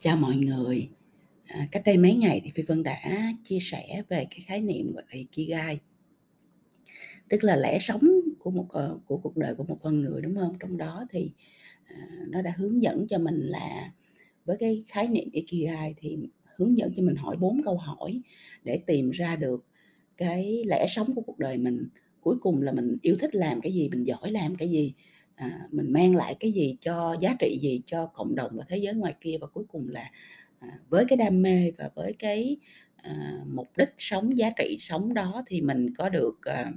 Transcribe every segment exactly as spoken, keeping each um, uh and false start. cho mọi người. À, cách đây mấy ngày thì Phi Vân đã chia sẻ về cái khái niệm gọi là Ikigai, tức là lẽ sống của một của cuộc đời của một con người, đúng không? Trong đó thì à, nó đã hướng dẫn cho mình là với cái khái niệm Ikigai thì hướng dẫn cho mình hỏi bốn câu hỏi để tìm ra được cái lẽ sống của cuộc đời mình. Cuối cùng là mình yêu thích làm cái gì, mình giỏi làm cái gì, à, mình mang lại cái gì, cho giá trị gì cho cộng đồng và thế giới ngoài kia. Và cuối cùng là à, với cái đam mê và với cái à, mục đích sống, giá trị sống đó thì mình có được à,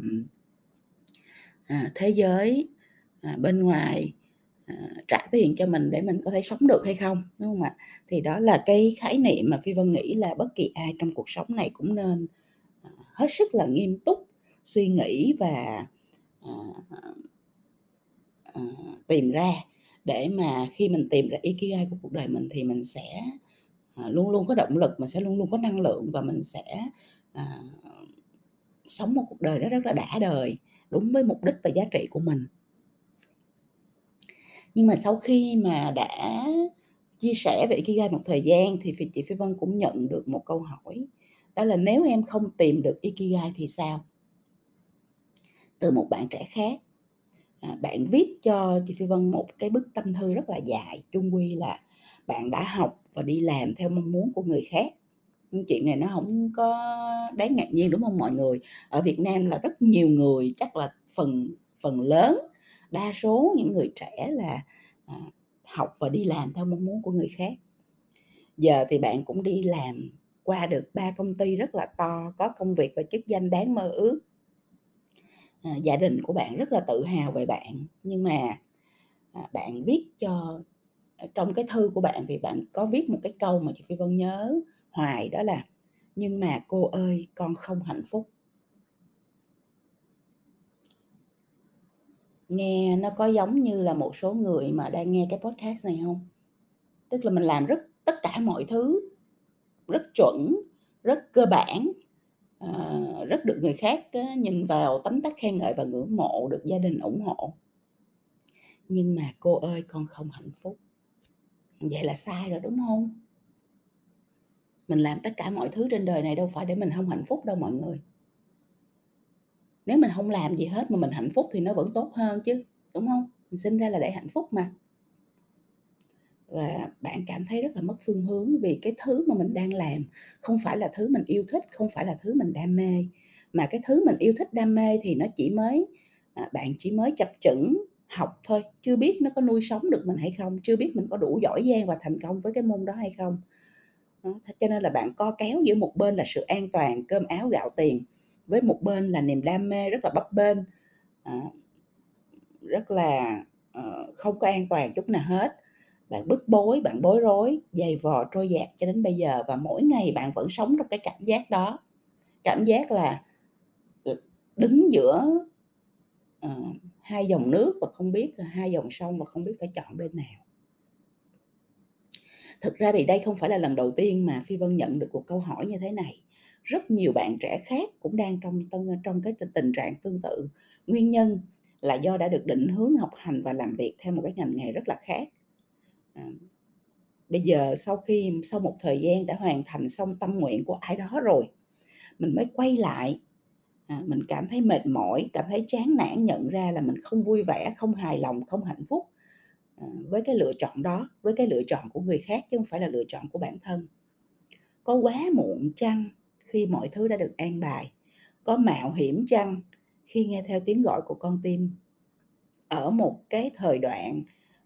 à, thế giới à, bên ngoài à, trả tiền cho mình để mình có thể sống được hay không, đúng không ạ? Thì đó là cái khái niệm mà Phi Vân nghĩ là bất kỳ ai trong cuộc sống này cũng nên à, hết sức là nghiêm túc suy nghĩ và à, à, tìm ra, để mà khi mình tìm ra Ikigai của cuộc đời mình thì mình sẽ à, luôn luôn có động lực, mình sẽ luôn luôn có năng lượng và mình sẽ à, sống một cuộc đời đó rất là đã đời, đúng với mục đích và giá trị của mình. Nhưng mà sau khi mà đã chia sẻ về Ikigai một thời gian thì chị Phi Vân cũng nhận được một câu hỏi, đó là nếu em không tìm được Ikigai thì sao? Từ một bạn trẻ khác. À, bạn viết cho chị Phi Vân một cái bức tâm thư rất là dài, chung quy là bạn đã học và đi làm theo mong muốn của người khác. Nhưng chuyện này nó không có đáng ngạc nhiên, đúng không mọi người? Ở Việt Nam là rất nhiều người, chắc là phần phần lớn, đa số những người trẻ là à, học và đi làm theo mong muốn của người khác. Giờ thì bạn cũng đi làm qua được ba công ty rất là to, có công việc và chức danh đáng mơ ước. À, gia đình của bạn rất là tự hào về bạn, nhưng mà à, bạn viết cho, trong cái thư của bạn thì bạn có viết một cái câu mà chị Phi Vân nhớ hoài, đó là nhưng mà cô ơi con không hạnh phúc. Nghe nó có giống như là một số người mà đang nghe cái podcast này không? Tức là mình làm rất tất cả mọi thứ rất chuẩn, rất cơ bản, à, rất được người khác nhìn vào tấm tắc khen ngợi và ngưỡng mộ, được gia đình ủng hộ, nhưng mà cô ơi con không hạnh phúc. Vậy là sai rồi, đúng không? Mình làm tất cả mọi thứ trên đời này đâu phải để mình không hạnh phúc đâu mọi người. Nếu mình không làm gì hết mà mình hạnh phúc thì nó vẫn tốt hơn chứ, đúng không? Mình sinh ra là để hạnh phúc mà. Và bạn cảm thấy rất là mất phương hướng vì cái thứ mà mình đang làm không phải là thứ mình yêu thích, không phải là thứ mình đam mê. Mà cái thứ mình yêu thích, đam mê thì nó chỉ mới, bạn chỉ mới chập chững học thôi, chưa biết nó có nuôi sống được mình hay không, chưa biết mình có đủ giỏi giang và thành công với cái môn đó hay không. Cho nên là bạn co kéo giữa một bên là sự an toàn, cơm áo gạo tiền, với một bên là niềm đam mê rất là bấp bênh, rất là không có an toàn chút nào hết. Bạn bức bối, bạn bối rối, giày vò trôi dạt cho đến bây giờ. Và mỗi ngày bạn vẫn sống trong cái cảm giác đó. Cảm giác là đứng giữa uh, hai dòng nước và không biết, hai dòng sông và không biết phải chọn bên nào. Thực ra thì đây không phải là lần đầu tiên mà Phi Vân nhận được một câu hỏi như thế này. Rất nhiều bạn trẻ khác cũng đang trong, trong, trong cái tình trạng tương tự. Nguyên nhân là do đã được định hướng học hành và làm việc theo một cái ngành nghề rất là khác. À, bây giờ sau khi sau một thời gian đã hoàn thành xong tâm nguyện của ai đó rồi, mình mới quay lại, à, mình cảm thấy mệt mỏi, cảm thấy chán nản, nhận ra là mình không vui vẻ, không hài lòng, không hạnh phúc à, với cái lựa chọn đó, với cái lựa chọn của người khác chứ không phải là lựa chọn của bản thân. Có quá muộn chăng khi mọi thứ đã được an bài? Có mạo hiểm chăng khi nghe theo tiếng gọi của con tim ở một cái thời đoạn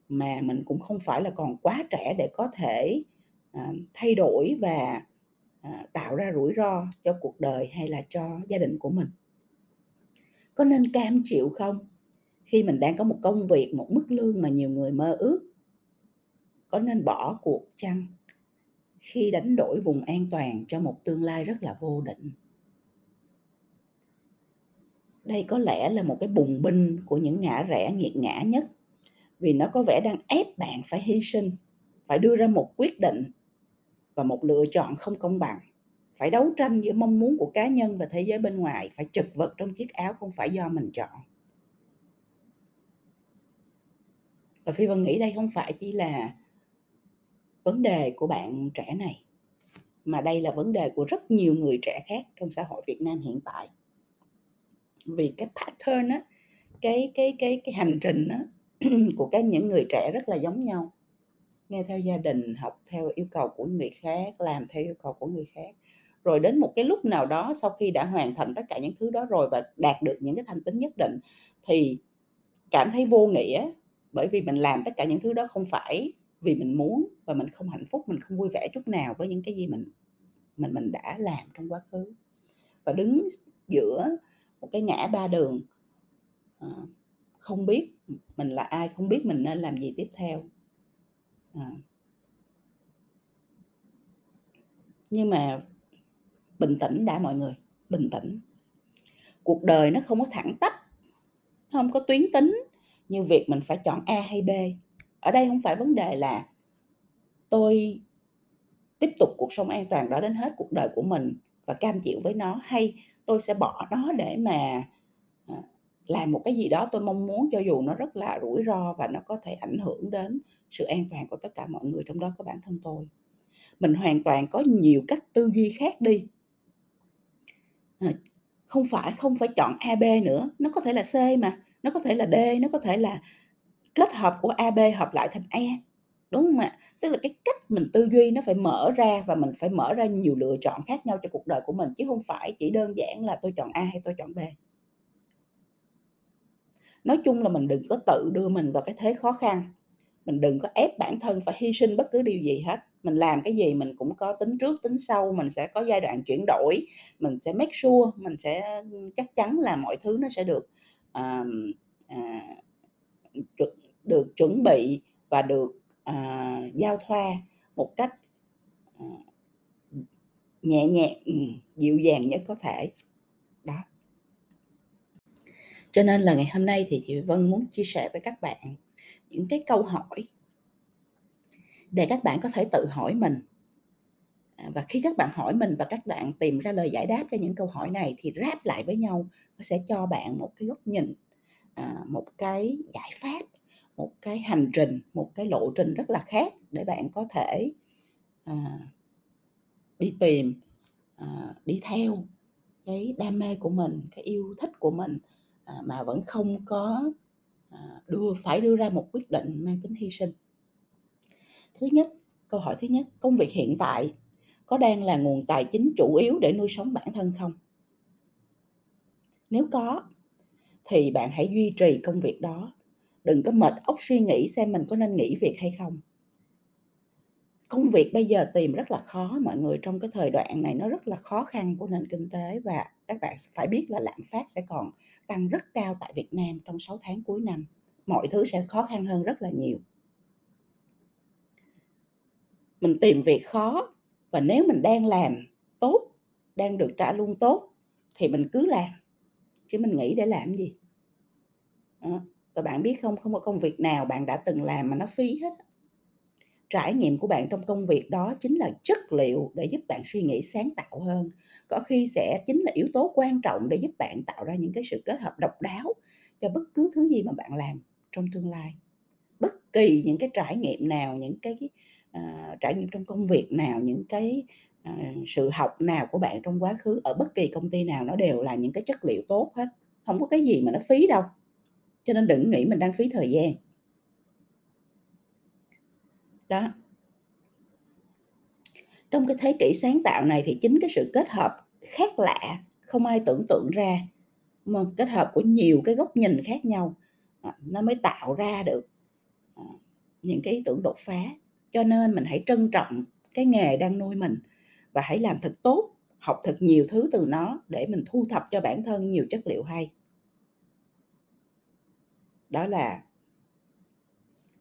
mà mình cũng không phải là còn quá trẻ để có thể à, thay đổi và à, tạo ra rủi ro cho cuộc đời hay là cho gia đình của mình? Có nên cam chịu không khi mình đang có một công việc, một mức lương mà nhiều người mơ ước? Có nên bỏ cuộc chăng khi đánh đổi vùng an toàn cho một tương lai rất là vô định? Đây có lẽ là một cái bùng binh của những ngã rẽ nghiệt ngã nhất, vì nó có vẻ đang ép bạn phải hy sinh, phải đưa ra một quyết định và một lựa chọn không công bằng, phải đấu tranh giữa mong muốn của cá nhân và thế giới bên ngoài, phải chật vật trong chiếc áo không phải do mình chọn. Và Phi Vân nghĩ đây không phải chỉ là vấn đề của bạn trẻ này, mà đây là vấn đề của rất nhiều người trẻ khác trong xã hội Việt Nam hiện tại. Vì cái pattern á, cái cái cái cái hành trình á của các những người trẻ rất là giống nhau, nghe theo gia đình, học theo yêu cầu của người khác, làm theo yêu cầu của người khác, rồi đến một cái lúc nào đó sau khi đã hoàn thành tất cả những thứ đó rồi và đạt được những cái thành tích nhất định thì cảm thấy vô nghĩa, bởi vì mình làm tất cả những thứ đó không phải vì mình muốn và mình không hạnh phúc, mình không vui vẻ chút nào với những cái gì mình mình mình đã làm trong quá khứ. Và đứng giữa một cái ngã ba đường, không biết mình là ai, không biết mình nên làm gì tiếp theo. À. Nhưng mà bình tĩnh đã mọi người, bình tĩnh. Cuộc đời nó không có thẳng tắp, không có tuyến tính như việc mình phải chọn A hay B. Ở đây không phải vấn đề là tôi tiếp tục cuộc sống an toàn đó đến hết cuộc đời của mình và cam chịu với nó, hay tôi sẽ bỏ nó để mà làm một cái gì đó tôi mong muốn cho dù nó rất là rủi ro và nó có thể ảnh hưởng đến sự an toàn của tất cả mọi người, trong đó có bản thân tôi. Mình hoàn toàn có nhiều cách tư duy khác đi. Không phải không phải chọn A B nữa, nó có thể là C mà, nó có thể là D, nó có thể là kết hợp của A B hợp lại thành E. Đúng không ạ? Tức là cái cách mình tư duy nó phải mở ra và mình phải mở ra nhiều lựa chọn khác nhau cho cuộc đời của mình, chứ không phải chỉ đơn giản là tôi chọn A hay tôi chọn B. Nói chung là mình đừng có tự đưa mình vào cái thế khó khăn. Mình đừng có ép bản thân phải hy sinh bất cứ điều gì hết. Mình làm cái gì mình cũng có tính trước, tính sau. Mình sẽ có giai đoạn chuyển đổi. Mình sẽ make sure, mình sẽ chắc chắn là mọi thứ nó sẽ được uh, uh, được chuẩn bị và được uh, giao thoa một cách uh, nhẹ nhàng, dịu dàng nhất có thể. Đó. Cho nên là ngày hôm nay thì chị Vân muốn chia sẻ với các bạn những cái câu hỏi để các bạn có thể tự hỏi mình. Và khi các bạn hỏi mình và các bạn tìm ra lời giải đáp cho những câu hỏi này thì ráp lại với nhau, nó sẽ cho bạn một cái góc nhìn, một cái giải pháp, một cái hành trình, một cái lộ trình rất là khác để bạn có thể đi tìm, đi theo cái đam mê của mình, cái yêu thích của mình, mà vẫn không có đưa phải đưa ra một quyết định mang tính hy sinh. Thứ nhất, câu hỏi thứ nhất, công việc hiện tại có đang là nguồn tài chính chủ yếu để nuôi sống bản thân không? Nếu có, thì bạn hãy duy trì công việc đó. Đừng có mệt óc suy nghĩ xem mình có nên nghỉ việc hay không. Công việc bây giờ tìm rất là khó mọi người, trong cái thời đoạn này nó rất là khó khăn của nền kinh tế, và các bạn phải biết là lạm phát sẽ còn tăng rất cao tại Việt Nam trong sáu tháng cuối năm. Mọi thứ sẽ khó khăn hơn rất là nhiều. Mình tìm việc khó, và nếu mình đang làm tốt, đang được trả lương tốt thì mình cứ làm, chứ mình nghĩ để làm gì. Đó. Và bạn biết không, không có công việc nào bạn đã từng làm mà nó phí hết. Trải nghiệm của bạn trong công việc đó chính là chất liệu để giúp bạn suy nghĩ sáng tạo hơn. Có khi sẽ chính là yếu tố quan trọng để giúp bạn tạo ra những cái sự kết hợp độc đáo cho bất cứ thứ gì mà bạn làm trong tương lai. Bất kỳ những cái trải nghiệm nào, những cái uh, trải nghiệm trong công việc nào, những cái uh, sự học nào của bạn trong quá khứ ở bất kỳ công ty nào, nó đều là những cái chất liệu tốt hết. Không có cái gì mà nó phí đâu. Cho nên đừng nghĩ mình đang phí thời gian. Đó. Trong cái thế kỷ sáng tạo này thì chính cái sự kết hợp khác lạ không ai tưởng tượng ra, mà kết hợp của nhiều cái góc nhìn khác nhau nó mới tạo ra được những cái ý tưởng đột phá. Cho nên mình hãy trân trọng cái nghề đang nuôi mình và hãy làm thật tốt, học thật nhiều thứ từ nó để mình thu thập cho bản thân nhiều chất liệu hay. Đó là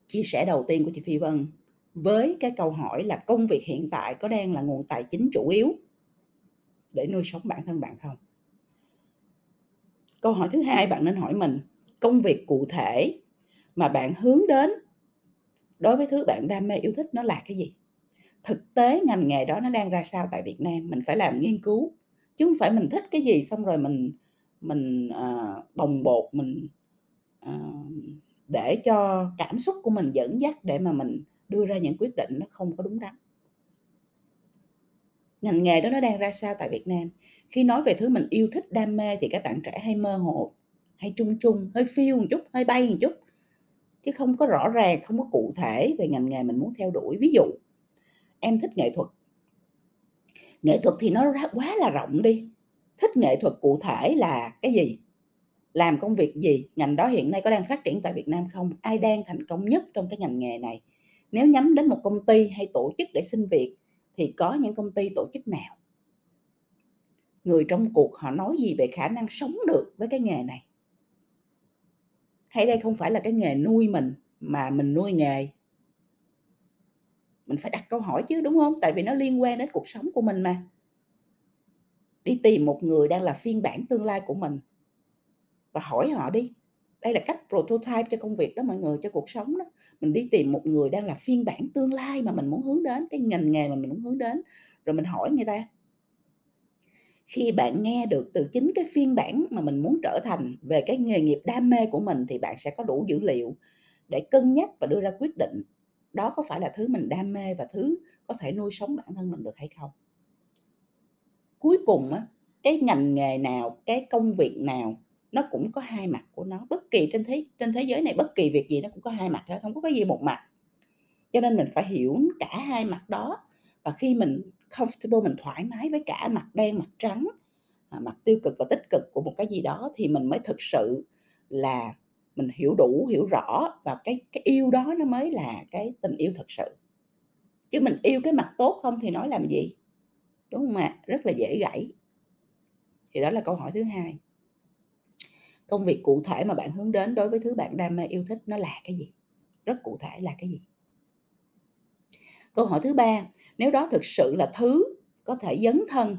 chia sẻ đầu tiên của chị Phi Vân với cái câu hỏi là công việc hiện tại có đang là nguồn tài chính chủ yếu để nuôi sống bản thân bạn không? Câu hỏi thứ hai bạn nên hỏi mình, công việc cụ thể mà bạn hướng đến đối với thứ bạn đam mê yêu thích nó là cái gì? Thực tế ngành nghề đó nó đang ra sao tại Việt Nam? Mình phải làm nghiên cứu, chứ không phải mình thích cái gì xong rồi mình mình uh, bồng bột, mình uh, để cho cảm xúc của mình dẫn dắt để mà mình đưa ra những quyết định nó không có đúng đắn. Ngành nghề đó nó đang ra sao tại Việt Nam? Khi nói về thứ mình yêu thích, đam mê thì các bạn trẻ hay mơ hồ, hay chung chung, hơi phiêu một chút, hơi bay một chút, chứ không có rõ ràng, không có cụ thể về ngành nghề mình muốn theo đuổi. Ví dụ, em thích nghệ thuật. Nghệ thuật thì nó quá là rộng đi. Thích nghệ thuật cụ thể là cái gì? Làm công việc gì? Ngành đó hiện nay có đang phát triển tại Việt Nam không? Ai đang thành công nhất trong cái ngành nghề này? Nếu nhắm đến một công ty hay tổ chức để xin việc, thì có những công ty tổ chức nào? Người trong cuộc họ nói gì về khả năng sống được với cái nghề này? Hay đây không phải là cái nghề nuôi mình, mà mình nuôi nghề? Mình phải đặt câu hỏi chứ, đúng không? Tại vì nó liên quan đến cuộc sống của mình mà. Đi tìm một người đang là phiên bản tương lai của mình và hỏi họ đi. Đây là cách prototype cho công việc đó mọi người, cho cuộc sống đó. Mình đi tìm một người đang là phiên bản tương lai mà mình muốn hướng đến, cái ngành nghề mà mình muốn hướng đến. Rồi mình hỏi người ta. Khi bạn nghe được từ chính cái phiên bản mà mình muốn trở thành về cái nghề nghiệp đam mê của mình, thì bạn sẽ có đủ dữ liệu để cân nhắc và đưa ra quyết định. Đó có phải là thứ mình đam mê và thứ có thể nuôi sống bản thân mình được hay không? Cuối cùng, cái ngành nghề nào, cái công việc nào, nó cũng có hai mặt của nó. Bất kỳ trên thế, trên thế giới này, bất kỳ việc gì nó cũng có hai mặt, không có cái gì một mặt. Cho nên mình phải hiểu cả hai mặt đó. Và khi mình comfortable, mình thoải mái với cả mặt đen, mặt trắng, mặt tiêu cực và tích cực của một cái gì đó, thì mình mới thực sự là mình hiểu đủ, hiểu rõ. Và cái, cái yêu đó nó mới là cái tình yêu thật sự. Chứ mình yêu cái mặt tốt không thì nói làm gì? Đúng không ạ? Rất là dễ gãy. Thì đó là câu hỏi thứ hai. Công việc cụ thể mà bạn hướng đến đối với thứ bạn đam mê yêu thích nó là cái gì? Rất cụ thể là cái gì? Câu hỏi thứ ba, nếu đó thực sự là thứ có thể dấn thân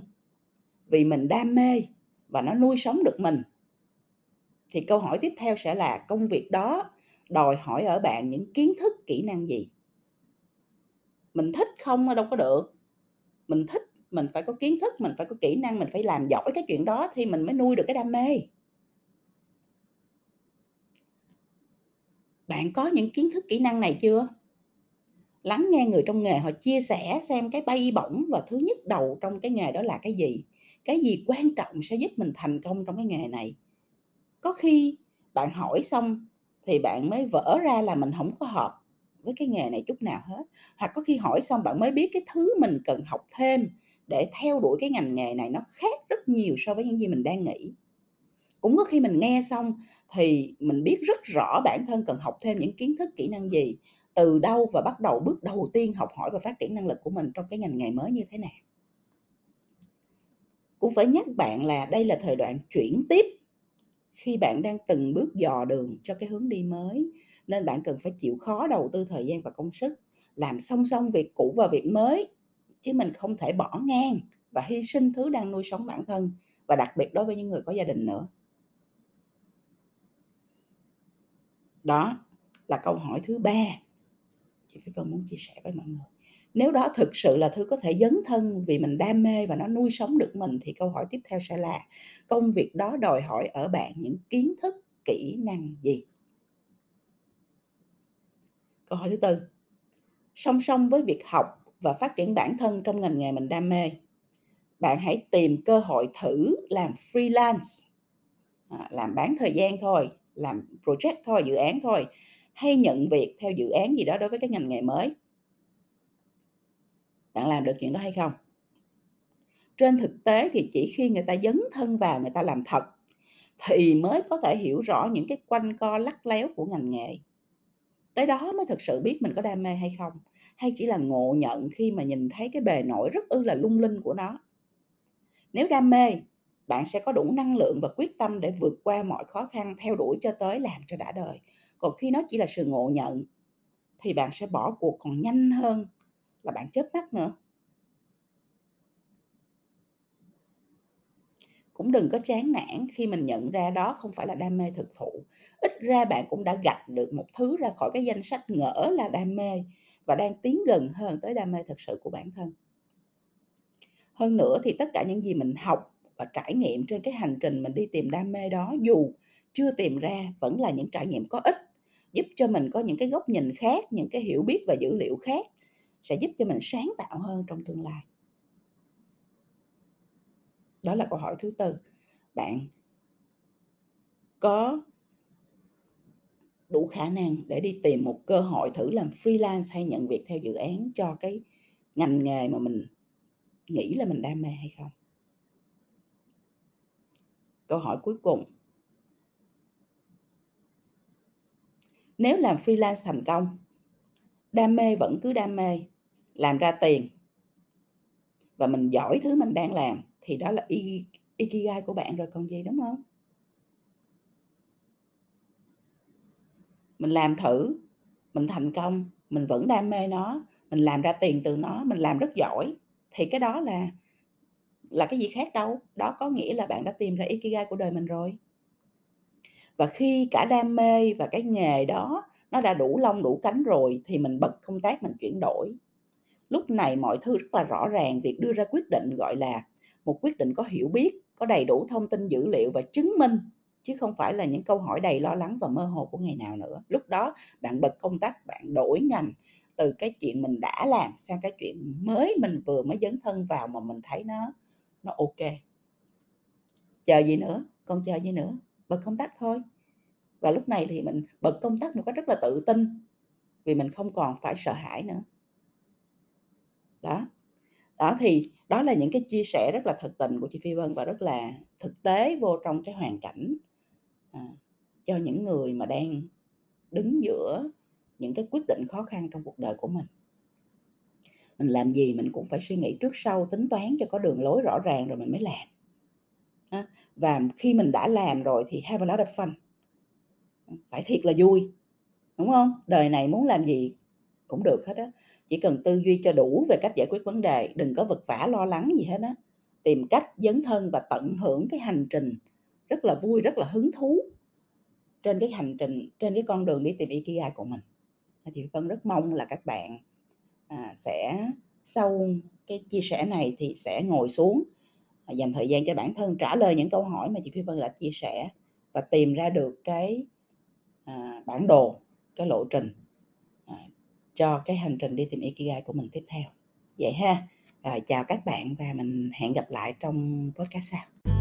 vì mình đam mê và nó nuôi sống được mình, thì câu hỏi tiếp theo sẽ là công việc đó đòi hỏi ở bạn những kiến thức, kỹ năng gì? Mình thích không đâu có được. Mình thích, mình phải có kiến thức, mình phải có kỹ năng, mình phải làm giỏi cái chuyện đó thì mình mới nuôi được cái đam mê. Bạn có những kiến thức, kỹ năng này chưa? Lắng nghe người trong nghề họ chia sẻ xem cái bay bổng và thứ nhức đầu trong cái nghề đó là cái gì? Cái gì quan trọng sẽ giúp mình thành công trong cái nghề này? Có khi bạn hỏi xong thì bạn mới vỡ ra là mình không có hợp với cái nghề này chút nào hết. Hoặc có khi hỏi xong bạn mới biết cái thứ mình cần học thêm để theo đuổi cái ngành nghề này nó khác rất nhiều so với những gì mình đang nghĩ. Cũng có khi mình nghe xong thì mình biết rất rõ bản thân cần học thêm những kiến thức, kỹ năng gì, từ đâu và bắt đầu bước đầu tiên học hỏi và phát triển năng lực của mình trong cái ngành nghề mới như thế nào. Cũng phải nhắc bạn là đây là thời đoạn chuyển tiếp, khi bạn đang từng bước dò đường cho cái hướng đi mới, nên bạn cần phải chịu khó đầu tư thời gian và công sức, làm song song việc cũ và việc mới, chứ mình không thể bỏ ngang và hy sinh thứ đang nuôi sống bản thân, và đặc biệt đối với những người có gia đình nữa. Đó là câu hỏi thứ ba chị Phi Vân muốn chia sẻ với mọi người. Nếu đó thực sự là thứ có thể dấn thân vì mình đam mê và nó nuôi sống được mình, thì câu hỏi tiếp theo sẽ là công việc đó đòi hỏi ở bạn những kiến thức, kỹ năng gì? Câu hỏi thứ tư, song song với việc học và phát triển bản thân trong ngành nghề mình đam mê, bạn hãy tìm cơ hội thử làm freelance, làm bán thời gian thôi, làm project thôi, dự án thôi, hay nhận việc theo dự án gì đó đối với cái ngành nghề mới. Bạn làm được chuyện đó hay không? Trên thực tế thì chỉ khi người ta dấn thân vào, người ta làm thật, thì mới có thể hiểu rõ những cái quanh co lắc léo của ngành nghề. Tới đó mới thực sự biết mình có đam mê hay không, hay chỉ là ngộ nhận khi mà nhìn thấy cái bề nổi rất ư là lung linh của nó. Nếu đam mê, bạn sẽ có đủ năng lượng và quyết tâm để vượt qua mọi khó khăn, theo đuổi cho tới làm cho đã đời. Còn khi nó chỉ là sự ngộ nhận, thì bạn sẽ bỏ cuộc còn nhanh hơn là bạn chớp mắt nữa. Cũng đừng có chán nản khi mình nhận ra đó không phải là đam mê thực thụ. Ít ra bạn cũng đã gạch được một thứ ra khỏi cái danh sách ngỡ là đam mê và đang tiến gần hơn tới đam mê thực sự của bản thân. Hơn nữa thì tất cả những gì mình học và trải nghiệm trên cái hành trình mình đi tìm đam mê đó, dù chưa tìm ra, vẫn là những trải nghiệm có ích giúp cho mình có những cái góc nhìn khác, những cái hiểu biết và dữ liệu khác, sẽ giúp cho mình sáng tạo hơn trong tương lai. Đó là câu hỏi thứ tư. Bạn có đủ khả năng để đi tìm một cơ hội thử làm freelance hay nhận việc theo dự án cho cái ngành nghề mà mình nghĩ là mình đam mê hay không? Câu hỏi cuối cùng. Nếu làm freelance thành công, đam mê vẫn cứ đam mê, làm ra tiền và mình giỏi thứ mình đang làm, thì đó là Ikigai của bạn rồi còn gì, đúng không? Mình làm thử, mình thành công, mình vẫn đam mê nó, mình làm ra tiền từ nó, mình làm rất giỏi, thì cái đó là là cái gì khác đâu. Đó có nghĩa là bạn đã tìm ra Ikigai của đời mình rồi. Và khi cả đam mê và cái nghề đó nó đã đủ lông đủ cánh rồi thì mình bật công tác, mình chuyển đổi. Lúc này mọi thứ rất là rõ ràng, việc đưa ra quyết định gọi là một quyết định có hiểu biết, có đầy đủ thông tin dữ liệu và chứng minh, chứ không phải là những câu hỏi đầy lo lắng và mơ hồ của ngày nào nữa. Lúc đó bạn bật công tác, bạn đổi ngành từ cái chuyện mình đã làm sang cái chuyện mới mình vừa mới dấn thân vào mà mình thấy nó nó ok. Chờ gì nữa, còn chờ gì nữa, bật công tác thôi. Và lúc này thì mình bật công tác một cách rất là tự tin vì mình không còn phải sợ hãi nữa. Đó. Đó thì đó là những cái chia sẻ rất là thực tình của chị Phi Vân và rất là thực tế vô trong cái hoàn cảnh à, cho những người mà đang đứng giữa những cái quyết định khó khăn trong cuộc đời của mình. Mình làm gì mình cũng phải suy nghĩ trước sau, tính toán cho có đường lối rõ ràng rồi mình mới làm. À, và khi mình đã làm rồi thì have a lot of fun. Phải thiệt là vui, đúng không? Đời này muốn làm gì cũng được hết á. Chỉ cần tư duy cho đủ về cách giải quyết vấn đề, đừng có vật vã lo lắng gì hết á. Tìm cách dấn thân và tận hưởng cái hành trình rất là vui, rất là hứng thú trên cái hành trình, trên cái con đường đi tìm Ikigai của mình. Chị Vân rất mong là các bạn à, sẽ sau cái chia sẻ này thì sẽ ngồi xuống, dành thời gian cho bản thân, trả lời những câu hỏi mà chị Phi Vân đã chia sẻ và tìm ra được cái à, bản đồ, cái lộ trình à, cho cái hành trình đi tìm Ikigai của mình tiếp theo. Vậy ha, rồi chào các bạn và mình hẹn gặp lại trong podcast sau.